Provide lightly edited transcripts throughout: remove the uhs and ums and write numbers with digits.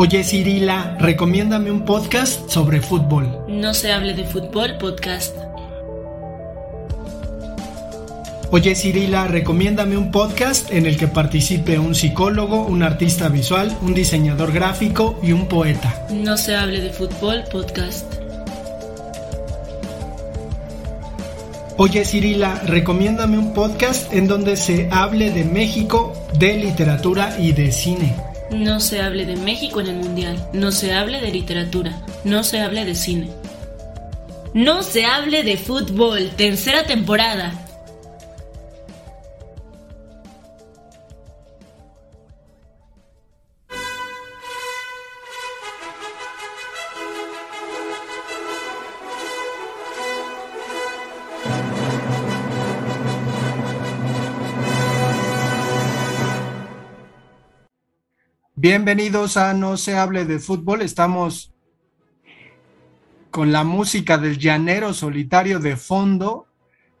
Oye, Cirila, recomiéndame un podcast sobre fútbol. No se hable de fútbol, podcast. Oye, Cirila, recomiéndame un podcast en el que participe un psicólogo, un artista visual, un diseñador gráfico y un poeta. No se hable de fútbol, podcast. Oye, Cirila, recomiéndame un podcast en donde se hable de México, de literatura y de cine. No se hable de México en el mundial. No se hable de literatura. No se hable de cine. No se hable de fútbol, tercera temporada. Bienvenidos a No se hable de fútbol. Estamos con la música del Llanero Solitario de fondo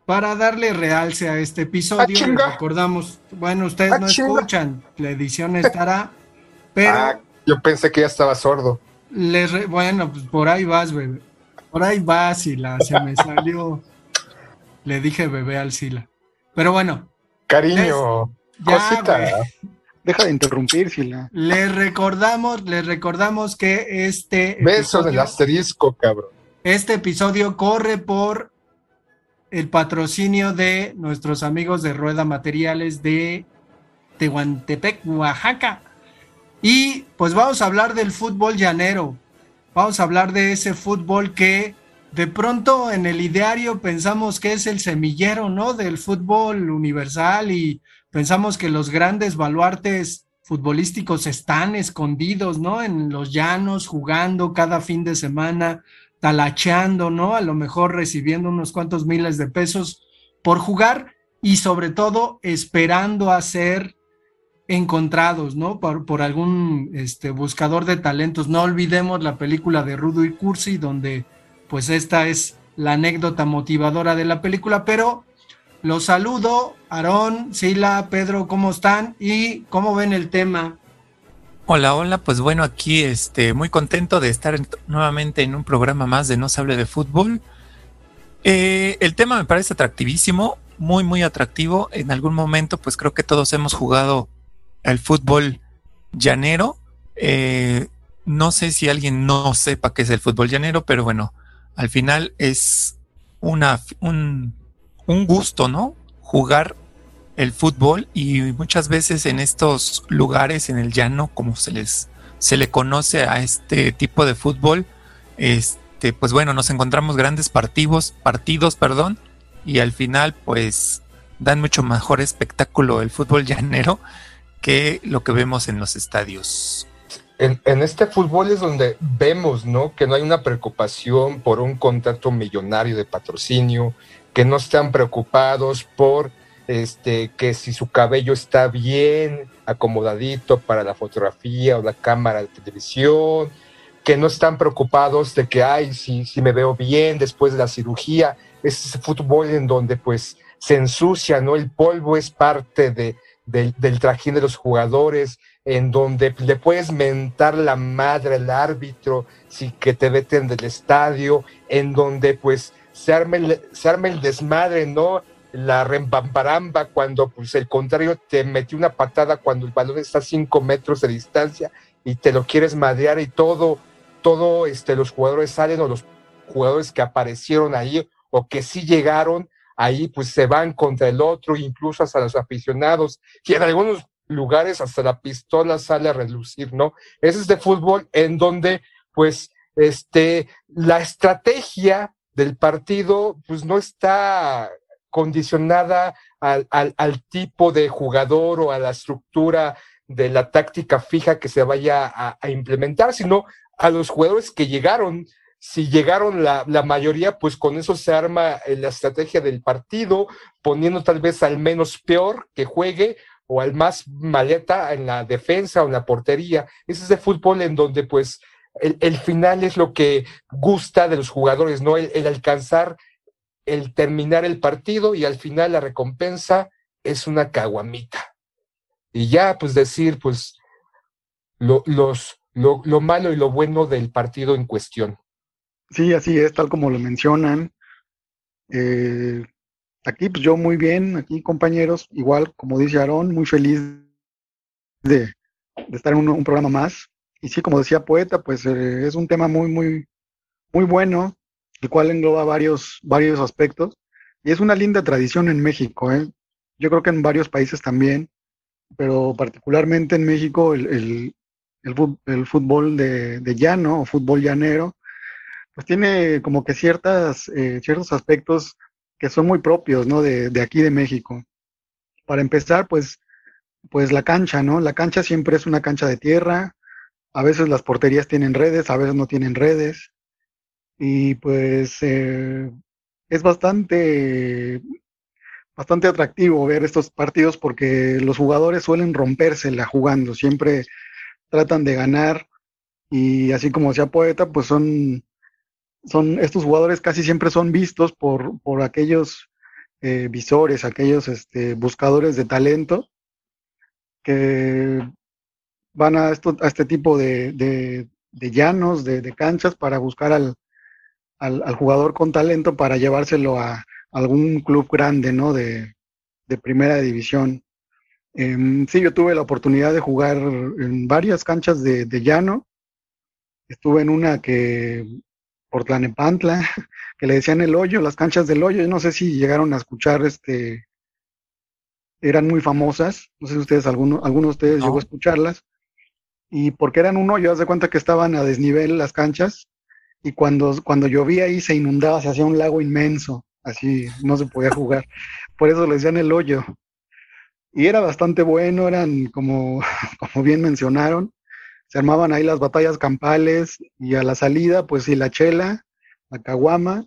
para darle realce a este episodio. Les recordamos, bueno, ustedes no escuchan, la edición estará, pero... yo pensé que ya estaba sordo. Bueno, pues por ahí vas, bebé. Por ahí vas, Sila. Se me salió. Le dije bebé al Sila. Pero bueno. Cariño, cosita. Deja de interrumpir, Sila. Les recordamos que este beso del asterisco, cabrón. Este episodio corre por el patrocinio de nuestros amigos de Rueda Materiales de Tehuantepec, Oaxaca. Y pues vamos a hablar del fútbol llanero. Vamos a hablar de ese fútbol que de pronto en el ideario pensamos que es el semillero, ¿no? Del fútbol universal y pensamos que los grandes baluartes futbolísticos están escondidos, ¿no? En los llanos, jugando cada fin de semana, talacheando, ¿no? A lo mejor recibiendo unos cuantos miles de pesos por jugar y sobre todo esperando a ser encontrados, ¿no? Por algún buscador de talentos. No olvidemos la película de Rudo y Cursi, donde pues esta es la anécdota motivadora de la película, pero... Los saludo, Aarón, Sila, Pedro, ¿cómo están? ¿Y cómo ven el tema? Hola, pues bueno, aquí muy contento de estar nuevamente en un programa más de No se hable de fútbol. El tema me parece atractivísimo, muy, muy atractivo. En algún momento, pues creo que todos hemos jugado al fútbol llanero. No sé si alguien no sepa qué es el fútbol llanero, pero bueno, al final es un gusto, ¿no? Jugar el fútbol y muchas veces en estos lugares, en el llano, como se le conoce a este tipo de fútbol, pues bueno, nos encontramos grandes partidos, y al final pues dan mucho mejor espectáculo el fútbol llanero que lo que vemos en los estadios. En este fútbol es donde vemos, ¿no? Que no hay una preocupación por un contrato millonario de patrocinio, que no están preocupados por que si su cabello está bien acomodadito para la fotografía o la cámara de televisión, que no están preocupados de que si me veo bien después de la cirugía. Es ese fútbol en donde pues se ensucia, ¿no? El polvo es parte del trajín de los jugadores, en donde le puedes mentar la madre al árbitro sin que te veten del estadio, en donde pues se arma el desmadre, ¿no? La rembambaramba cuando pues el contrario te metió una patada cuando el balón está a 5 metros de distancia y te lo quieres madrear, y todo los jugadores salen, o los jugadores que aparecieron ahí o que sí llegaron ahí pues se van contra el otro, incluso hasta los aficionados, y en algunos lugares hasta la pistola sale a relucir, ¿no? Ese es de fútbol en donde pues la estrategia del partido pues no está condicionada al tipo de jugador o a la estructura de la táctica fija que se vaya a implementar, sino a los jugadores que llegaron. Si llegaron la mayoría, pues con eso se arma la estrategia del partido, poniendo tal vez al menos peor que juegue o al más maleta en la defensa o en la portería. Ese es de fútbol en donde pues el final es lo que gusta de los jugadores, ¿no? El alcanzar, el terminar el partido, y al final la recompensa es una caguamita. Y ya, pues decir, pues, los lo malo y lo bueno del partido en cuestión. Sí, así es, tal como lo mencionan. Aquí, pues yo muy bien, aquí compañeros, igual como dice Aarón, muy feliz de estar en un programa más. Y sí, como decía Poeta, pues es un tema muy, muy, muy bueno, el cual engloba varios aspectos. Y es una linda tradición en México, ¿eh? Yo creo que en varios países también, pero particularmente en México el fútbol de llano o fútbol llanero, pues tiene como que ciertos aspectos que son muy propios, ¿no? De aquí de México. Para empezar, pues la cancha, ¿no? La cancha siempre es una cancha de tierra. A veces las porterías tienen redes, a veces no tienen redes. Y pues es bastante atractivo ver estos partidos porque los jugadores suelen rompérsela jugando, siempre tratan de ganar y así como decía Poeta, pues son estos jugadores casi siempre son vistos por aquellos visores, aquellos buscadores de talento que van a este tipo de llanos, de canchas para buscar al jugador con talento para llevárselo a algún club grande, ¿no? De primera división. Sí, yo tuve la oportunidad de jugar en varias canchas de llano. Estuve en una por Tlanepantla, que le decían el hoyo, las canchas del hoyo. Yo no sé si llegaron a escuchar, eran muy famosas. No sé si ustedes, alguno de ustedes llegó a escucharlas. Y porque eran un hoyo, haz de cuenta que estaban a desnivel las canchas. Y cuando llovía ahí se inundaba, se hacía un lago inmenso. Así no se podía jugar, por eso le decían el hoyo. Y era bastante bueno, eran como bien mencionaron, se armaban ahí las batallas campales y a la salida pues sí la chela, la caguama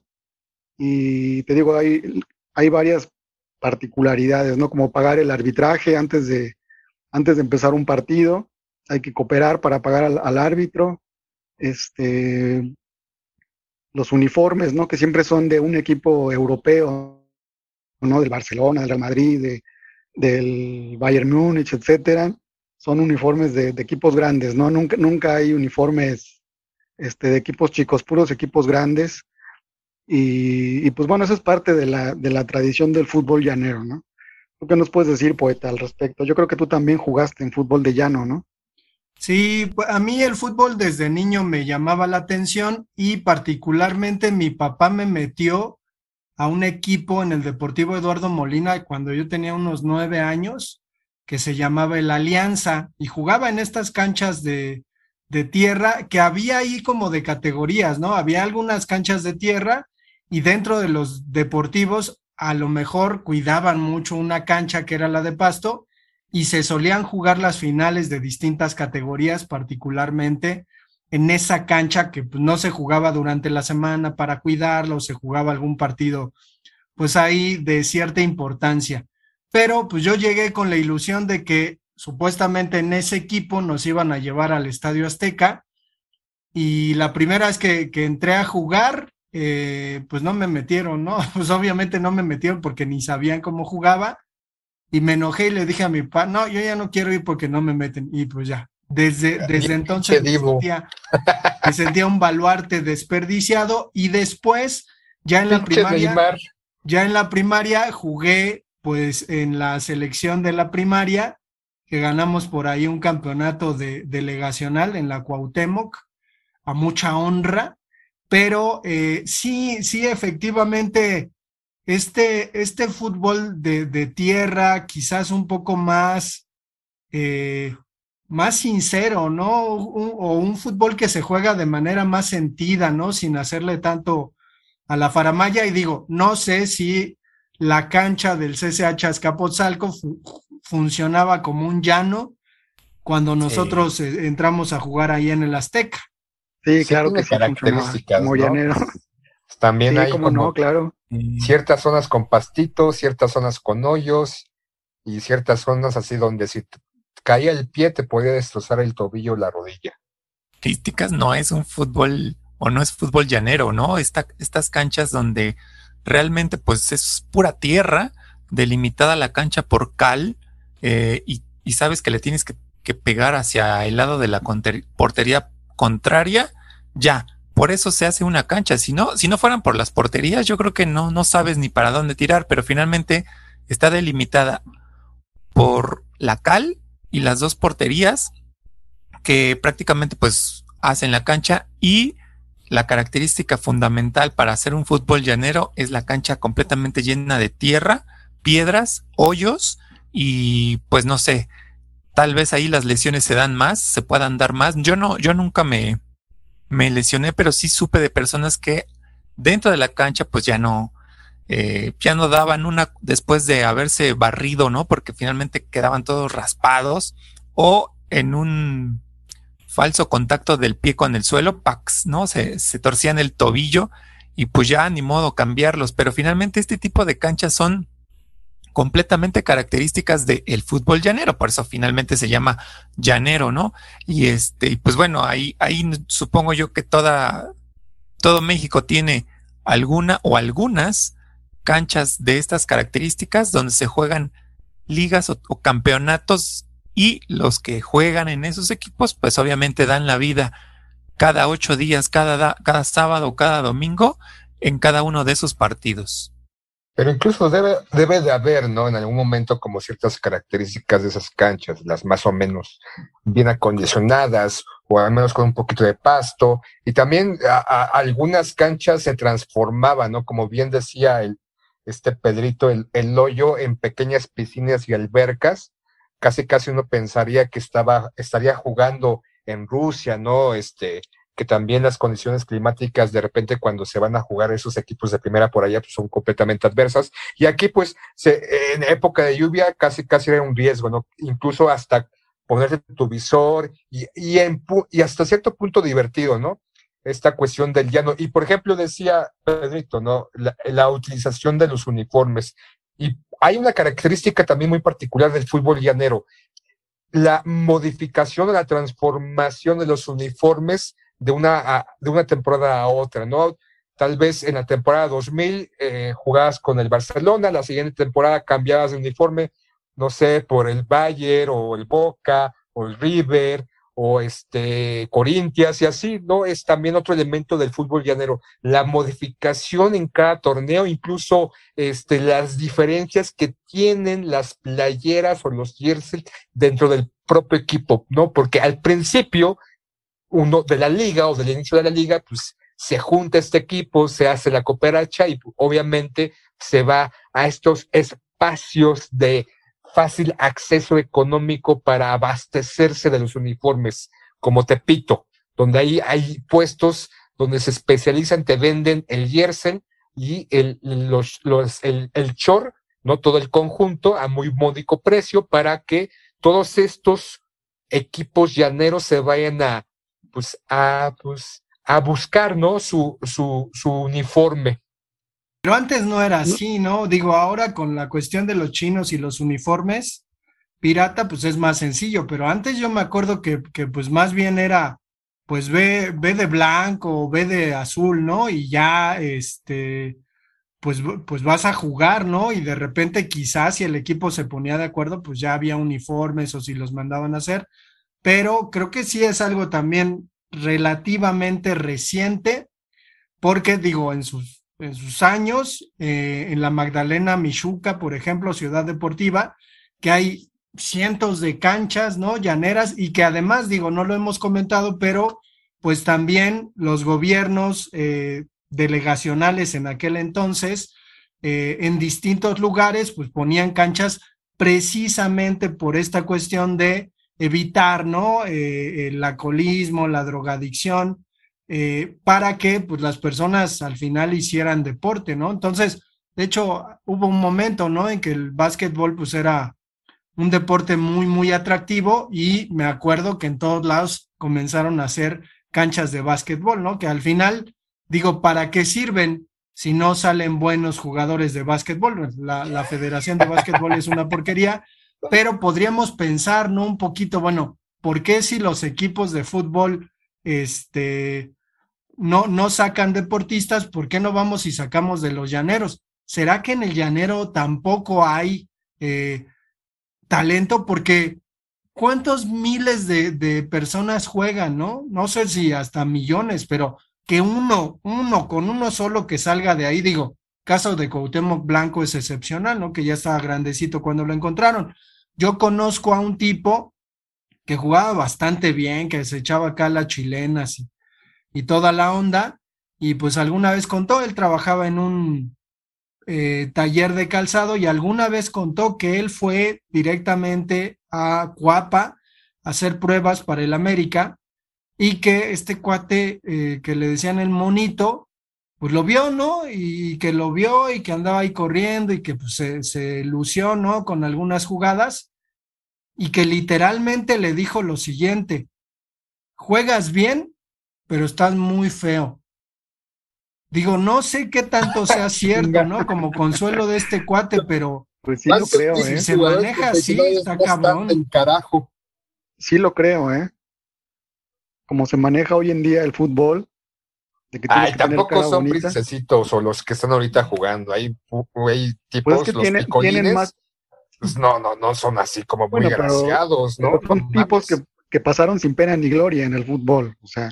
y te digo, hay varias particularidades, ¿no? Como pagar el arbitraje antes de empezar un partido, hay que cooperar para pagar al árbitro, los uniformes, ¿no? Que siempre son de un equipo europeo, ¿no? Del Barcelona, del Real Madrid, del Bayern Múnich, etcétera. Son uniformes de equipos grandes, ¿no? Nunca hay uniformes de equipos chicos, puros equipos grandes. Y pues bueno, eso es parte de la tradición del fútbol llanero, ¿no? ¿Tú qué nos puedes decir, Poeta, al respecto? Yo creo que tú también jugaste en fútbol de llano, ¿no? Sí, a mí el fútbol desde niño me llamaba la atención y particularmente mi papá me metió a un equipo en el Deportivo Eduardo Molina cuando yo tenía unos 9 años que se llamaba el Alianza y jugaba en estas canchas de tierra que había ahí como de categorías, ¿no? Había algunas canchas de tierra y dentro de los deportivos a lo mejor cuidaban mucho una cancha que era la de pasto y se solían jugar las finales de distintas categorías, particularmente en esa cancha que pues, no se jugaba durante la semana para cuidarla o se jugaba algún partido, pues ahí de cierta importancia. Pero pues yo llegué con la ilusión de que supuestamente en ese equipo nos iban a llevar al Estadio Azteca y la primera vez que entré a jugar, pues no me metieron, ¿no? Pues obviamente no me metieron porque ni sabían cómo jugaba. Y me enojé y le dije a mi papá, no, yo ya no quiero ir porque no me meten. Y pues ya, desde entonces me sentía un baluarte desperdiciado. Y después, ya en la primaria jugué pues en la selección de la primaria, que ganamos por ahí un campeonato delegacional en la Cuauhtémoc, a mucha honra. Pero sí, efectivamente... Este fútbol de tierra, quizás un poco más sincero, ¿no? O un fútbol que se juega de manera más sentida, ¿no? Sin hacerle tanto a la faramalla. Y digo, no sé si la cancha del CCH Azcapotzalco funcionaba como un llano cuando nosotros entramos a jugar ahí en el Azteca. Sí, claro que sí, características, como llanero. También sí, hay claro. Ciertas zonas con pastitos, ciertas zonas con hoyos y ciertas zonas así donde si caía el pie te podía destrozar el tobillo o la rodilla. Crísticas no es un fútbol o no es fútbol llanero, ¿no? Estas canchas donde realmente pues es pura tierra, delimitada la cancha por cal y sabes que le tienes que que pegar hacia el lado de la portería contraria, ya. Por eso se hace una cancha. Si no fueran por las porterías, yo creo que no sabes ni para dónde tirar, pero finalmente está delimitada por la cal y las dos porterías que prácticamente pues hacen la cancha, y la característica fundamental para hacer un fútbol llanero es la cancha completamente llena de tierra, piedras, hoyos y pues no sé, tal vez ahí las lesiones se dan más, se puedan dar más. Yo nunca me lesioné, pero sí supe de personas que dentro de la cancha pues ya no daban una después de haberse barrido, ¿no? Porque finalmente quedaban todos raspados o en un falso contacto del pie con el suelo, pax, ¿no? Se torcían el tobillo y pues ya ni modo cambiarlos, pero finalmente este tipo de canchas son completamente características del fútbol llanero, por eso finalmente se llama llanero, ¿no? Y pues bueno, ahí supongo yo que todo México tiene alguna o algunas canchas de estas características donde se juegan ligas o campeonatos, y los que juegan en esos equipos pues obviamente dan la vida cada 8 días, cada sábado, cada domingo en cada uno de esos partidos. Pero incluso debe de haber, ¿no?, en algún momento como ciertas características de esas canchas, las más o menos bien acondicionadas o al menos con un poquito de pasto, y también algunas canchas se transformaban, ¿no?, como bien decía Pedrito, el hoyo en pequeñas piscinas y albercas. Casi uno pensaría que estaría jugando en Rusia, ¿no? Que también las condiciones climáticas de repente cuando se van a jugar esos equipos de primera por allá pues son completamente adversas, y aquí pues en época de lluvia casi era un riesgo, ¿no? Incluso hasta ponerte tu visor y hasta cierto punto divertido, ¿no? Esta cuestión del llano, y por ejemplo decía Pedrito, ¿no?, la utilización de los uniformes. Y hay una característica también muy particular del fútbol llanero, la modificación o la transformación de los uniformes de una temporada a otra, ¿no? Tal vez en la temporada 2000 jugabas con el Barcelona, la siguiente temporada cambiabas de uniforme, no sé, por el Bayern o el Boca o el River o Corinthians y así, ¿no? Es también otro elemento del fútbol llanero, la modificación en cada torneo, incluso las diferencias que tienen las playeras o los jerseys dentro del propio equipo, ¿no? Porque al principio uno de la liga o del inicio de la liga, pues se junta este equipo, se hace la cooperacha y obviamente se va a estos espacios de fácil acceso económico para abastecerse de los uniformes, como Tepito, donde hay puestos donde se especializan, te venden el jersey y el short, ¿no?, todo el conjunto a muy módico precio para que todos estos equipos llaneros se vayan a buscar, ¿no?, su uniforme. Pero antes no era así, ¿no? Digo, ahora con la cuestión de los chinos y los uniformes pirata, pues es más sencillo, pero antes yo me acuerdo que pues más bien era, pues ve de blanco, ve de azul, ¿no? Y ya, pues vas a jugar, ¿no? Y de repente quizás si el equipo se ponía de acuerdo, pues ya había uniformes o si los mandaban a hacer, pero creo que sí es algo también relativamente reciente, porque digo, en sus años, en la Magdalena Michuca, por ejemplo, Ciudad Deportiva, que hay cientos de canchas, ¿no?, llaneras, y que además, digo, no lo hemos comentado, pero pues también los gobiernos delegacionales en aquel entonces, en distintos lugares, pues ponían canchas precisamente por esta cuestión de evitar, ¿no?, el alcoholismo, la drogadicción, para que pues las personas al final hicieran deporte, ¿no? Entonces, de hecho, hubo un momento, ¿no?, en que el básquetbol pues era un deporte muy, muy atractivo, y me acuerdo que en todos lados comenzaron a hacer canchas de básquetbol, ¿no? Que al final, digo, ¿para qué sirven si no salen buenos jugadores de básquetbol? La Federación de Básquetbol es una porquería, pero podríamos pensar, ¿no?, un poquito, bueno, ¿por qué si los equipos de fútbol, no sacan deportistas, ¿por qué no vamos y sacamos de los llaneros? ¿Será que en el llanero tampoco hay talento? Porque ¿Cuántos miles de personas juegan, no? No sé si hasta millones, pero que uno con uno solo que salga de ahí, digo, caso de Cuauhtémoc Blanco es excepcional, ¿no? Que ya estaba grandecito cuando lo encontraron. Yo conozco a un tipo que jugaba bastante bien, que se echaba acá las chilenas y toda la onda, y pues alguna vez contó, él trabajaba en un taller de calzado, y alguna vez contó que él fue directamente a Cuapa a hacer pruebas para el América, y que este cuate que le decían el monito, pues lo vio, ¿no? Y que lo vio y que andaba ahí corriendo y que pues, se lució, ¿no? Con algunas jugadas, y que literalmente le dijo lo siguiente: juegas bien, pero estás muy feo. Digo, no sé qué tanto sea cierto, ¿no? Como consuelo de este cuate, pero pues sí lo creo, ¿eh? Si se maneja así, está cabrón. El carajo. Sí lo creo, ¿eh? Como se maneja hoy en día el fútbol. De que ay, tampoco son bonita. Princesitos o los que están ahorita jugando. Hay tipos, pues es que los tienen más... Pues no son así como muy agraciados, ¿no? Pero son tipos que pasaron sin pena ni gloria en el fútbol, o sea...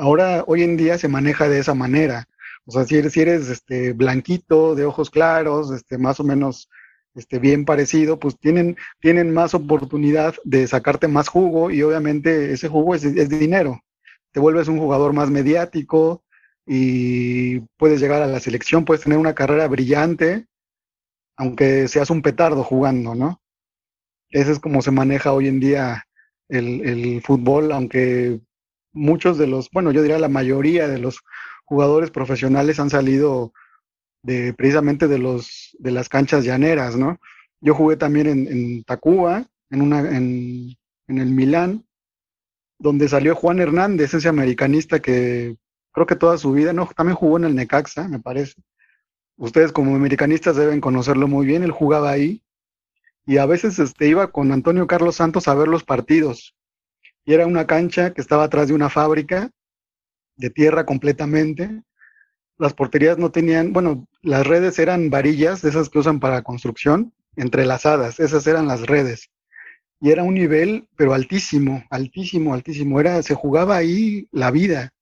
Ahora, hoy en día se maneja de esa manera. O sea, si eres blanquito, de ojos claros, más o menos bien parecido, pues tienen más oportunidad de sacarte más jugo, y obviamente ese jugo es dinero. Te vuelves un jugador más mediático y puedes llegar a la selección, puedes tener una carrera brillante, aunque seas un petardo jugando, ¿no? Ese es como se maneja hoy en día el fútbol, aunque... Muchos de los, bueno, yo diría la mayoría de los jugadores profesionales han salido precisamente de las canchas llaneras, ¿no? Yo jugué también en Tacuba, en el Milán, donde salió Juan Hernández, ese americanista que creo que toda su vida, no, también jugó en el Necaxa, me parece. Ustedes como americanistas deben conocerlo muy bien, él jugaba ahí, y a veces iba con Antonio Carlos Santos a ver los partidos. Y era una cancha que estaba atrás de una fábrica, de tierra completamente. Las porterías no tenían, bueno, las redes eran varillas, de esas que usan para construcción, entrelazadas, esas eran las redes. Y era un nivel, pero altísimo, altísimo, altísimo. Se jugaba ahí la vida.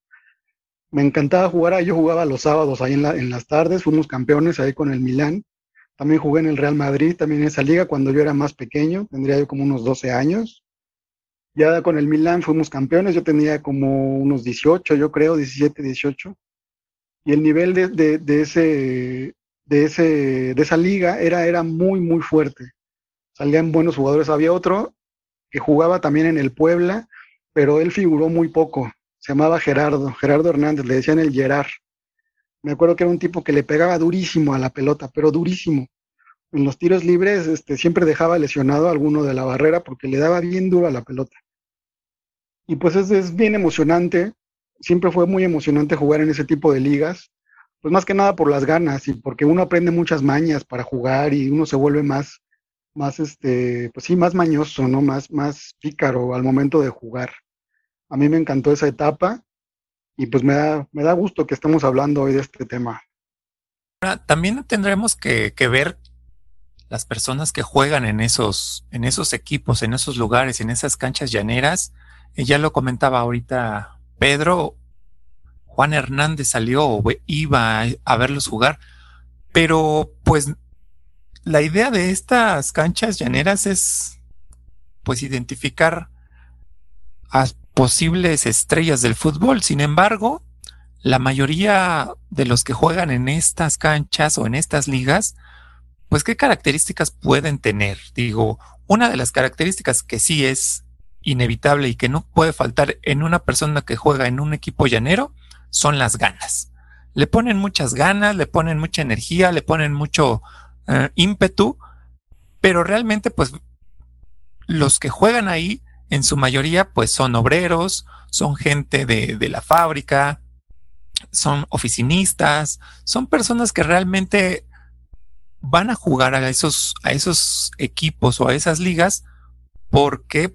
Me encantaba jugar ahí, yo jugaba los sábados ahí en las tardes, fuimos campeones ahí con el Milán. También jugué en el Real Madrid, también en esa liga, cuando yo era más pequeño, tendría yo como unos 12 años. Ya con el Milan fuimos campeones, yo tenía como unos 18, yo creo, 17, 18. Y el nivel de esa liga era muy, muy fuerte. Salían buenos jugadores. Había otro que jugaba también en el Puebla, pero él figuró muy poco. Se llamaba Gerardo Hernández, le decían el Gerard. Me acuerdo que era un tipo que le pegaba durísimo a la pelota, pero durísimo. En los tiros libres siempre dejaba lesionado a alguno de la barrera porque le daba bien duro a la pelota. Y pues es bien emocionante, siempre fue muy emocionante jugar en ese tipo de ligas, pues más que nada por las ganas y porque uno aprende muchas mañas para jugar y uno se vuelve más mañoso, ¿no? Más pícaro al momento de jugar. A mí me encantó esa etapa y pues me da gusto que estemos hablando hoy de este tema. También tendremos que ver las personas que juegan en esos equipos, en esos lugares, en esas canchas llaneras. Ya lo comentaba ahorita Pedro, Juan Hernández salió o iba a verlos jugar, pero pues la idea de estas canchas llaneras es pues identificar a posibles estrellas del fútbol. Sin embargo, la mayoría de los que juegan en estas canchas o en estas ligas, pues qué características pueden tener. Digo, una de las características que sí es inevitable y que no puede faltar en una persona que juega en un equipo llanero son las ganas. Le ponen muchas ganas, le ponen mucha energía, le ponen mucho ímpetu, pero realmente pues los que juegan ahí en su mayoría pues son obreros, son gente de la fábrica, son oficinistas, son personas que realmente... van a jugar a esos equipos o a esas ligas porque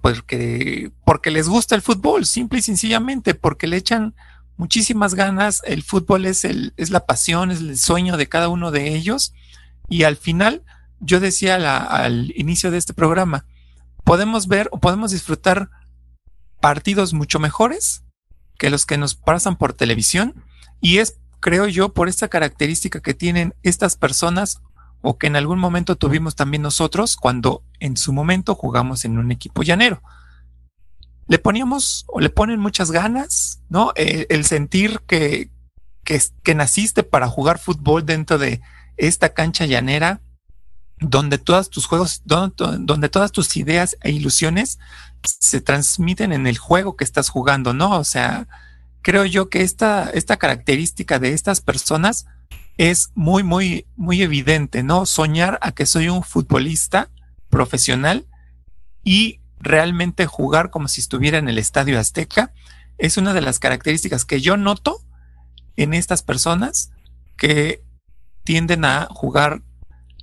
les gusta el fútbol, simple y sencillamente, porque le echan muchísimas ganas. El fútbol es la pasión, es el sueño de cada uno de ellos. Y al final, yo decía al inicio de este programa, podemos ver o podemos disfrutar partidos mucho mejores que los que nos pasan por televisión, y es, creo yo, por esta característica que tienen estas personas o que en algún momento tuvimos también nosotros cuando en su momento jugamos en un equipo llanero. Le poníamos o le ponen muchas ganas, ¿no? El sentir que naciste para jugar fútbol dentro de esta cancha llanera, donde todas tus juegos, donde todas tus ideas e ilusiones se transmiten en el juego que estás jugando, ¿no? O sea, creo yo que esta característica de estas personas es muy, muy, muy evidente, ¿no? Soñar a que soy un futbolista profesional y realmente jugar como si estuviera en el Estadio Azteca es una de las características que yo noto en estas personas que tienden a jugar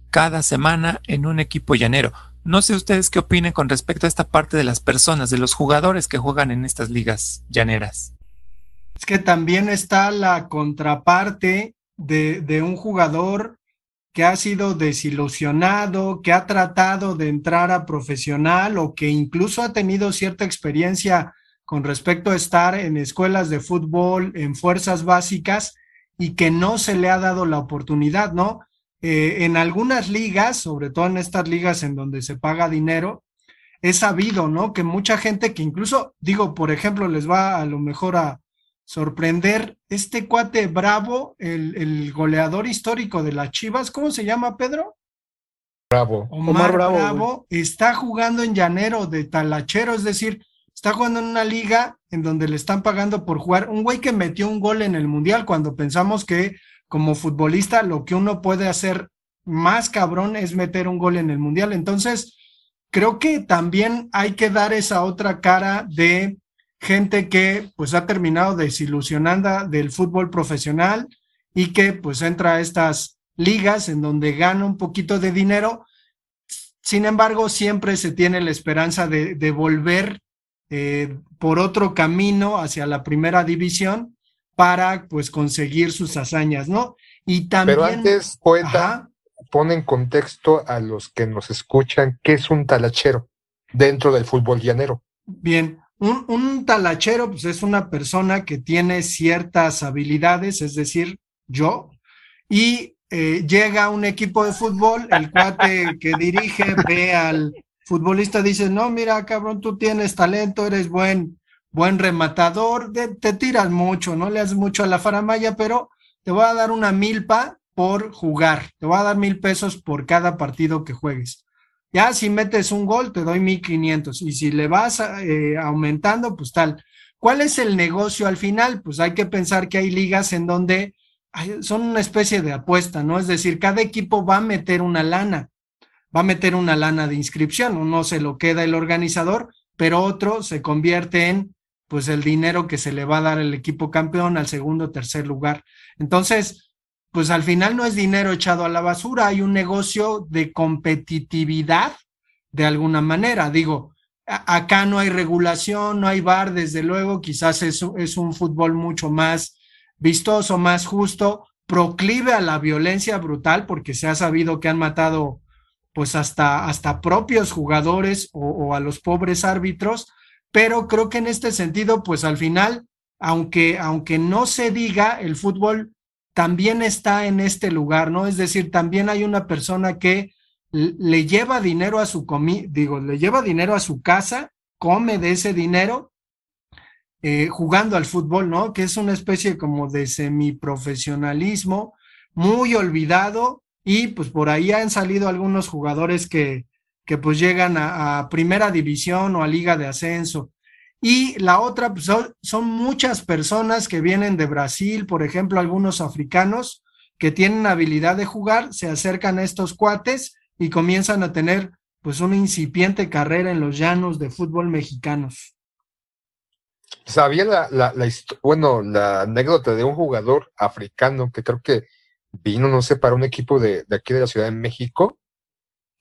cada semana en un equipo llanero. No sé ustedes qué opinen con respecto a esta parte de las personas, de los jugadores que juegan en estas ligas llaneras. Es que también está la contraparte de un jugador que ha sido desilusionado, que ha tratado de entrar a profesional o que incluso ha tenido cierta experiencia con respecto a estar en escuelas de fútbol, en fuerzas básicas, y que no se le ha dado la oportunidad, ¿no? En algunas ligas, sobre todo en estas ligas en donde se paga dinero, es sabido, ¿no?, que mucha gente que incluso, digo, por ejemplo, les va a lo mejor a sorprender este cuate Bravo, el goleador histórico de las Chivas, ¿cómo se llama, Pedro? Bravo. Omar Bravo está jugando en llanero de talachero, es decir, está jugando en una liga en donde le están pagando por jugar. Un güey que metió un gol en el Mundial, cuando pensamos que como futbolista lo que uno puede hacer más cabrón es meter un gol en el Mundial. Entonces creo que también hay que dar esa otra cara de gente que pues ha terminado desilusionada del fútbol profesional y que pues entra a estas ligas en donde gana un poquito de dinero. Sin embargo, siempre se tiene la esperanza de volver por otro camino hacia la primera división para pues conseguir sus hazañas, ¿no? Y también... Pero antes, poeta, pone en contexto a los que nos escuchan qué es un talachero dentro del fútbol llanero. Bien, un talachero pues es una persona que tiene ciertas habilidades, es decir, yo, y llega a un equipo de fútbol, el cuate que dirige ve al futbolista, dice, no, mira, cabrón, tú tienes talento, eres buen rematador, te tiras mucho, no le haces mucho a la faramaya, pero te voy a dar una milpa por jugar, te voy a dar 1,000 pesos por cada partido que juegues. Ya si metes un gol te doy 1,500 y si le vas aumentando, pues tal. ¿Cuál es el negocio al final? Pues hay que pensar que hay ligas en donde son una especie de apuesta, ¿no? Es decir, cada equipo va a meter una lana de inscripción, uno se lo queda el organizador, pero otro se convierte en pues el dinero que se le va a dar al equipo campeón, al segundo, tercer lugar. Entonces, pues al final no es dinero echado a la basura, hay un negocio de competitividad de alguna manera. Digo, acá no hay regulación, no hay VAR, desde luego, quizás es un fútbol mucho más vistoso, más justo, proclive a la violencia brutal, porque se ha sabido que han matado pues hasta propios jugadores o a los pobres árbitros, pero creo que en este sentido, pues al final, aunque no se diga, el fútbol también está en este lugar, ¿no? Es decir, también hay una persona que le lleva dinero a su casa, come de ese dinero jugando al fútbol, ¿no? Que es una especie como de semiprofesionalismo muy olvidado. Y pues por ahí han salido algunos jugadores que pues llegan a primera división o a liga de ascenso. Y la otra, pues son muchas personas que vienen de Brasil, por ejemplo, algunos africanos que tienen habilidad de jugar, se acercan a estos cuates y comienzan a tener pues una incipiente carrera en los llanos de fútbol mexicanos. Sabía la anécdota de un jugador africano que creo que vino, no sé, para un equipo de aquí de la Ciudad de México,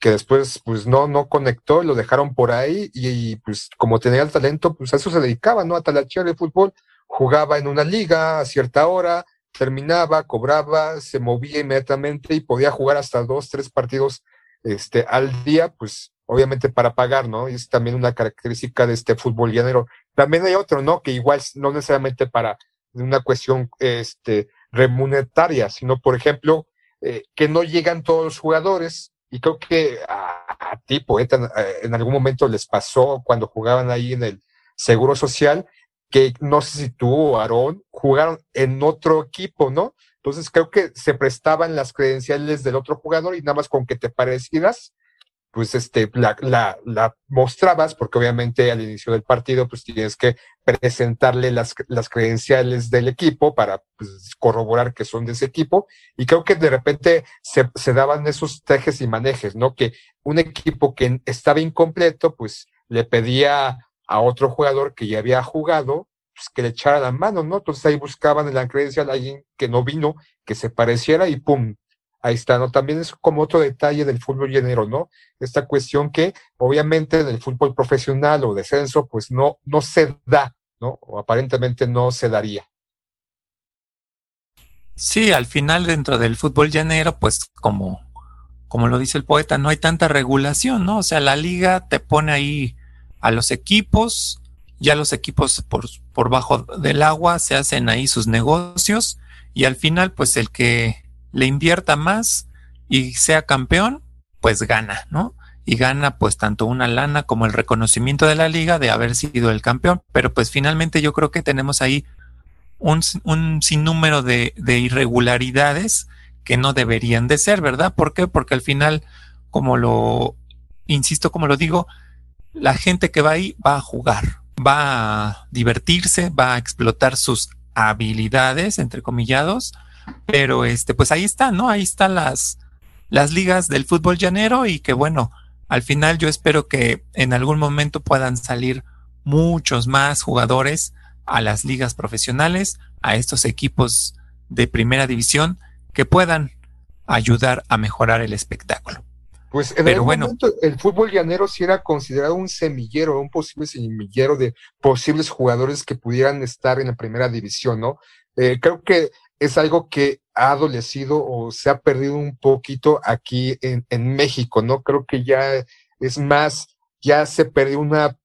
que después pues no conectó, lo dejaron por ahí y pues como tenía el talento, pues a eso se dedicaba, ¿no? A talachear el fútbol, jugaba en una liga a cierta hora, terminaba, cobraba, se movía inmediatamente y podía jugar hasta 2, 3 partidos al día, pues obviamente para pagar, ¿no? Y es también una característica de este fútbol llanero. También hay otro, ¿no? Que igual no necesariamente para una cuestión remuneraria, sino, por ejemplo, que no llegan todos los jugadores, y creo que a ti, Poeta, en algún momento les pasó cuando jugaban ahí en el Seguro Social, que no sé si tú o Aarón jugaron en otro equipo, ¿no? Entonces creo que se prestaban las credenciales del otro jugador y nada más con que te parecieras, pues la mostrabas, porque obviamente al inicio del partido pues tienes que presentarle las credenciales del equipo para pues corroborar que son de ese equipo, y creo que de repente se daban esos tejes y manejes, ¿no? Que un equipo que estaba incompleto pues le pedía a otro jugador que ya había jugado pues que le echara la mano, ¿no? Entonces ahí buscaban en la credencial a alguien que no vino, que se pareciera y ¡pum! Ahí está, ¿no? También es como otro detalle del fútbol llanero, ¿no? Esta cuestión que obviamente en el fútbol profesional o descenso pues no se da, ¿no? O aparentemente no se daría. Sí, al final dentro del fútbol llanero pues como lo dice el Poeta, no hay tanta regulación, ¿no? O sea, la liga te pone ahí a los equipos, ya los equipos por bajo del agua se hacen ahí sus negocios y al final pues el que le invierta más y sea campeón, pues gana, ¿no? Y gana pues tanto una lana como el reconocimiento de la liga de haber sido el campeón, pero pues finalmente yo creo que tenemos ahí un sinnúmero de irregularidades que no deberían de ser, ¿verdad? ¿Por qué? Porque al final, como lo digo, la gente que va ahí va a jugar, va a divertirse, va a explotar sus habilidades, entre comillados, pero pues ahí está, ¿no? Ahí están las ligas del fútbol llanero y que bueno, al final yo espero que en algún momento puedan salir muchos más jugadores a las ligas profesionales, a estos equipos de primera división que puedan ayudar a mejorar el espectáculo. Pues en el momento el fútbol llanero sí era considerado un semillero, un posible semillero de posibles jugadores que pudieran estar en la primera división, ¿no? Creo que es algo que ha adolecido o se ha perdido un poquito aquí en México, ¿no? Creo que ya es más, ya se perdió una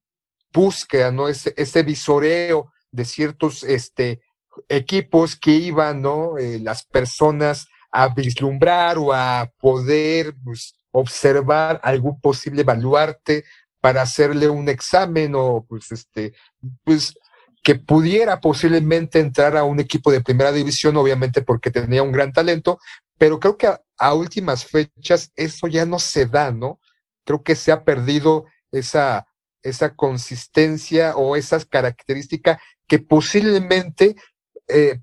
búsqueda, ¿no? Ese visoreo de ciertos equipos que iban, ¿no? Las personas a vislumbrar o a poder pues, observar algún posible baluarte para hacerle un examen o pues que pudiera posiblemente entrar a un equipo de primera división, obviamente porque tenía un gran talento, pero creo que a últimas fechas eso ya no se da, ¿no? Creo que se ha perdido esa consistencia o esas características que posiblemente,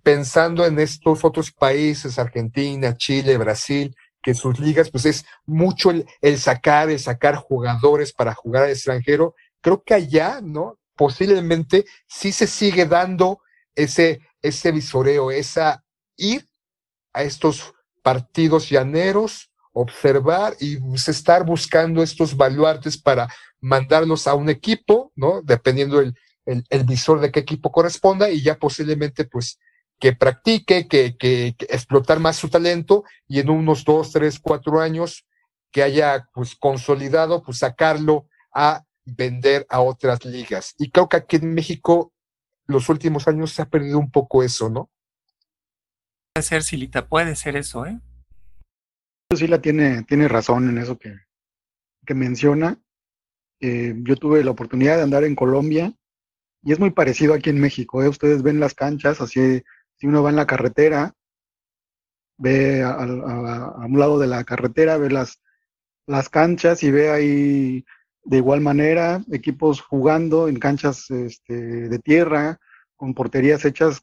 pensando en estos otros países, Argentina, Chile, Brasil, que sus ligas, pues es mucho el sacar jugadores para jugar al extranjero, creo que allá, ¿no? Posiblemente sí se sigue dando ese visoreo, esa ir a estos partidos llaneros, observar y pues, estar buscando estos baluartes para mandarlos a un equipo, ¿no? Dependiendo el visor de qué equipo corresponda, y ya posiblemente pues que practique, que explotar más su talento, y en unos 2, 3, 4 años que haya pues consolidado, pues sacarlo a vender a otras ligas. Y creo que aquí en México los últimos años se ha perdido un poco eso, ¿no? Puede ser, Silita, puede ser eso, ¿eh? Sila tiene razón en eso que menciona. Yo tuve la oportunidad de andar en Colombia y es muy parecido aquí en México, ¿eh? Ustedes ven las canchas, así si uno va en la carretera, ve a un lado de la carretera, ve las canchas y ve ahí de igual manera, equipos jugando en canchas de tierra, con porterías hechas,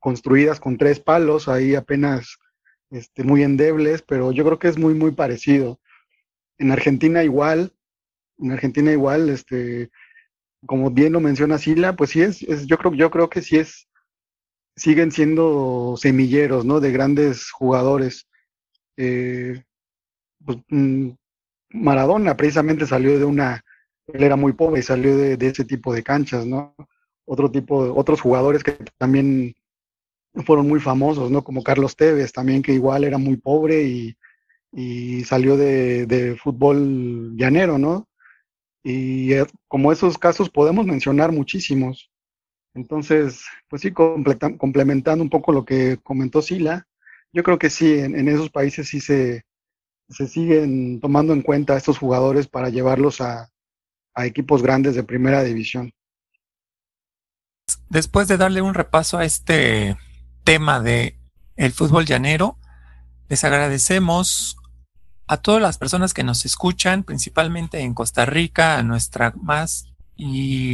construidas con 3 palos, ahí apenas muy endebles, pero yo creo que es muy, muy parecido. En Argentina igual, como bien lo menciona Sila, pues sí yo creo que sí siguen siendo semilleros, ¿no? De grandes jugadores. Maradona precisamente salió de él era muy pobre y salió de ese tipo de canchas, ¿no? Otros jugadores que también fueron muy famosos, ¿no? Como Carlos Tevez también, que igual era muy pobre y salió de fútbol llanero, ¿no? Y como esos casos podemos mencionar muchísimos. Entonces, pues sí, complementando un poco lo que comentó Sila, yo creo que sí, en esos países sí se siguen tomando en cuenta a estos jugadores para llevarlos a equipos grandes de primera división. Después de darle un repaso a este tema de el fútbol llanero, les agradecemos a todas las personas que nos escuchan, principalmente en Costa Rica, a nuestra más querida,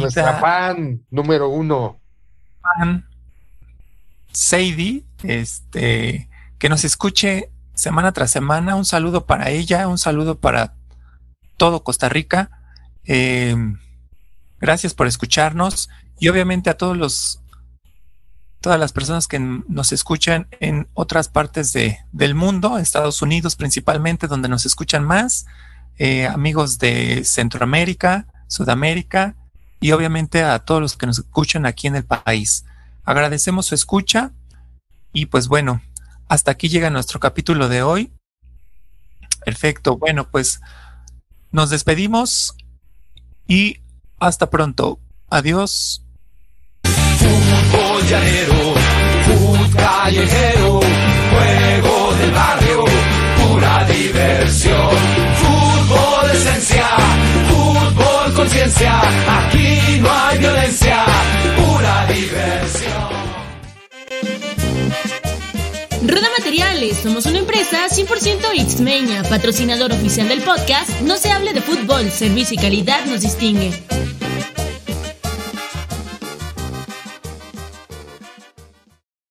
nuestra fan número uno, fan Sadie, que nos escuche semana tras semana. Un saludo para ella, un saludo para todo Costa Rica. Gracias por escucharnos y obviamente a todas las personas que nos escuchan en otras partes del mundo, Estados Unidos principalmente, donde nos escuchan más, amigos de Centroamérica, Sudamérica y obviamente a todos los que nos escuchan aquí en el país. Agradecemos su escucha y pues bueno, hasta aquí llega nuestro capítulo de hoy. Perfecto, bueno, pues nos despedimos y hasta pronto. Adiós. Fútbol llanero, fútbol callejero, juego del barrio, pura diversión. Fútbol esencia, fútbol conciencia, aquí no hay violencia, pura diversión. Rueda Materiales, somos una empresa 100% ixtmeña, patrocinador oficial del podcast No se hable de fútbol, servicio y calidad nos distingue.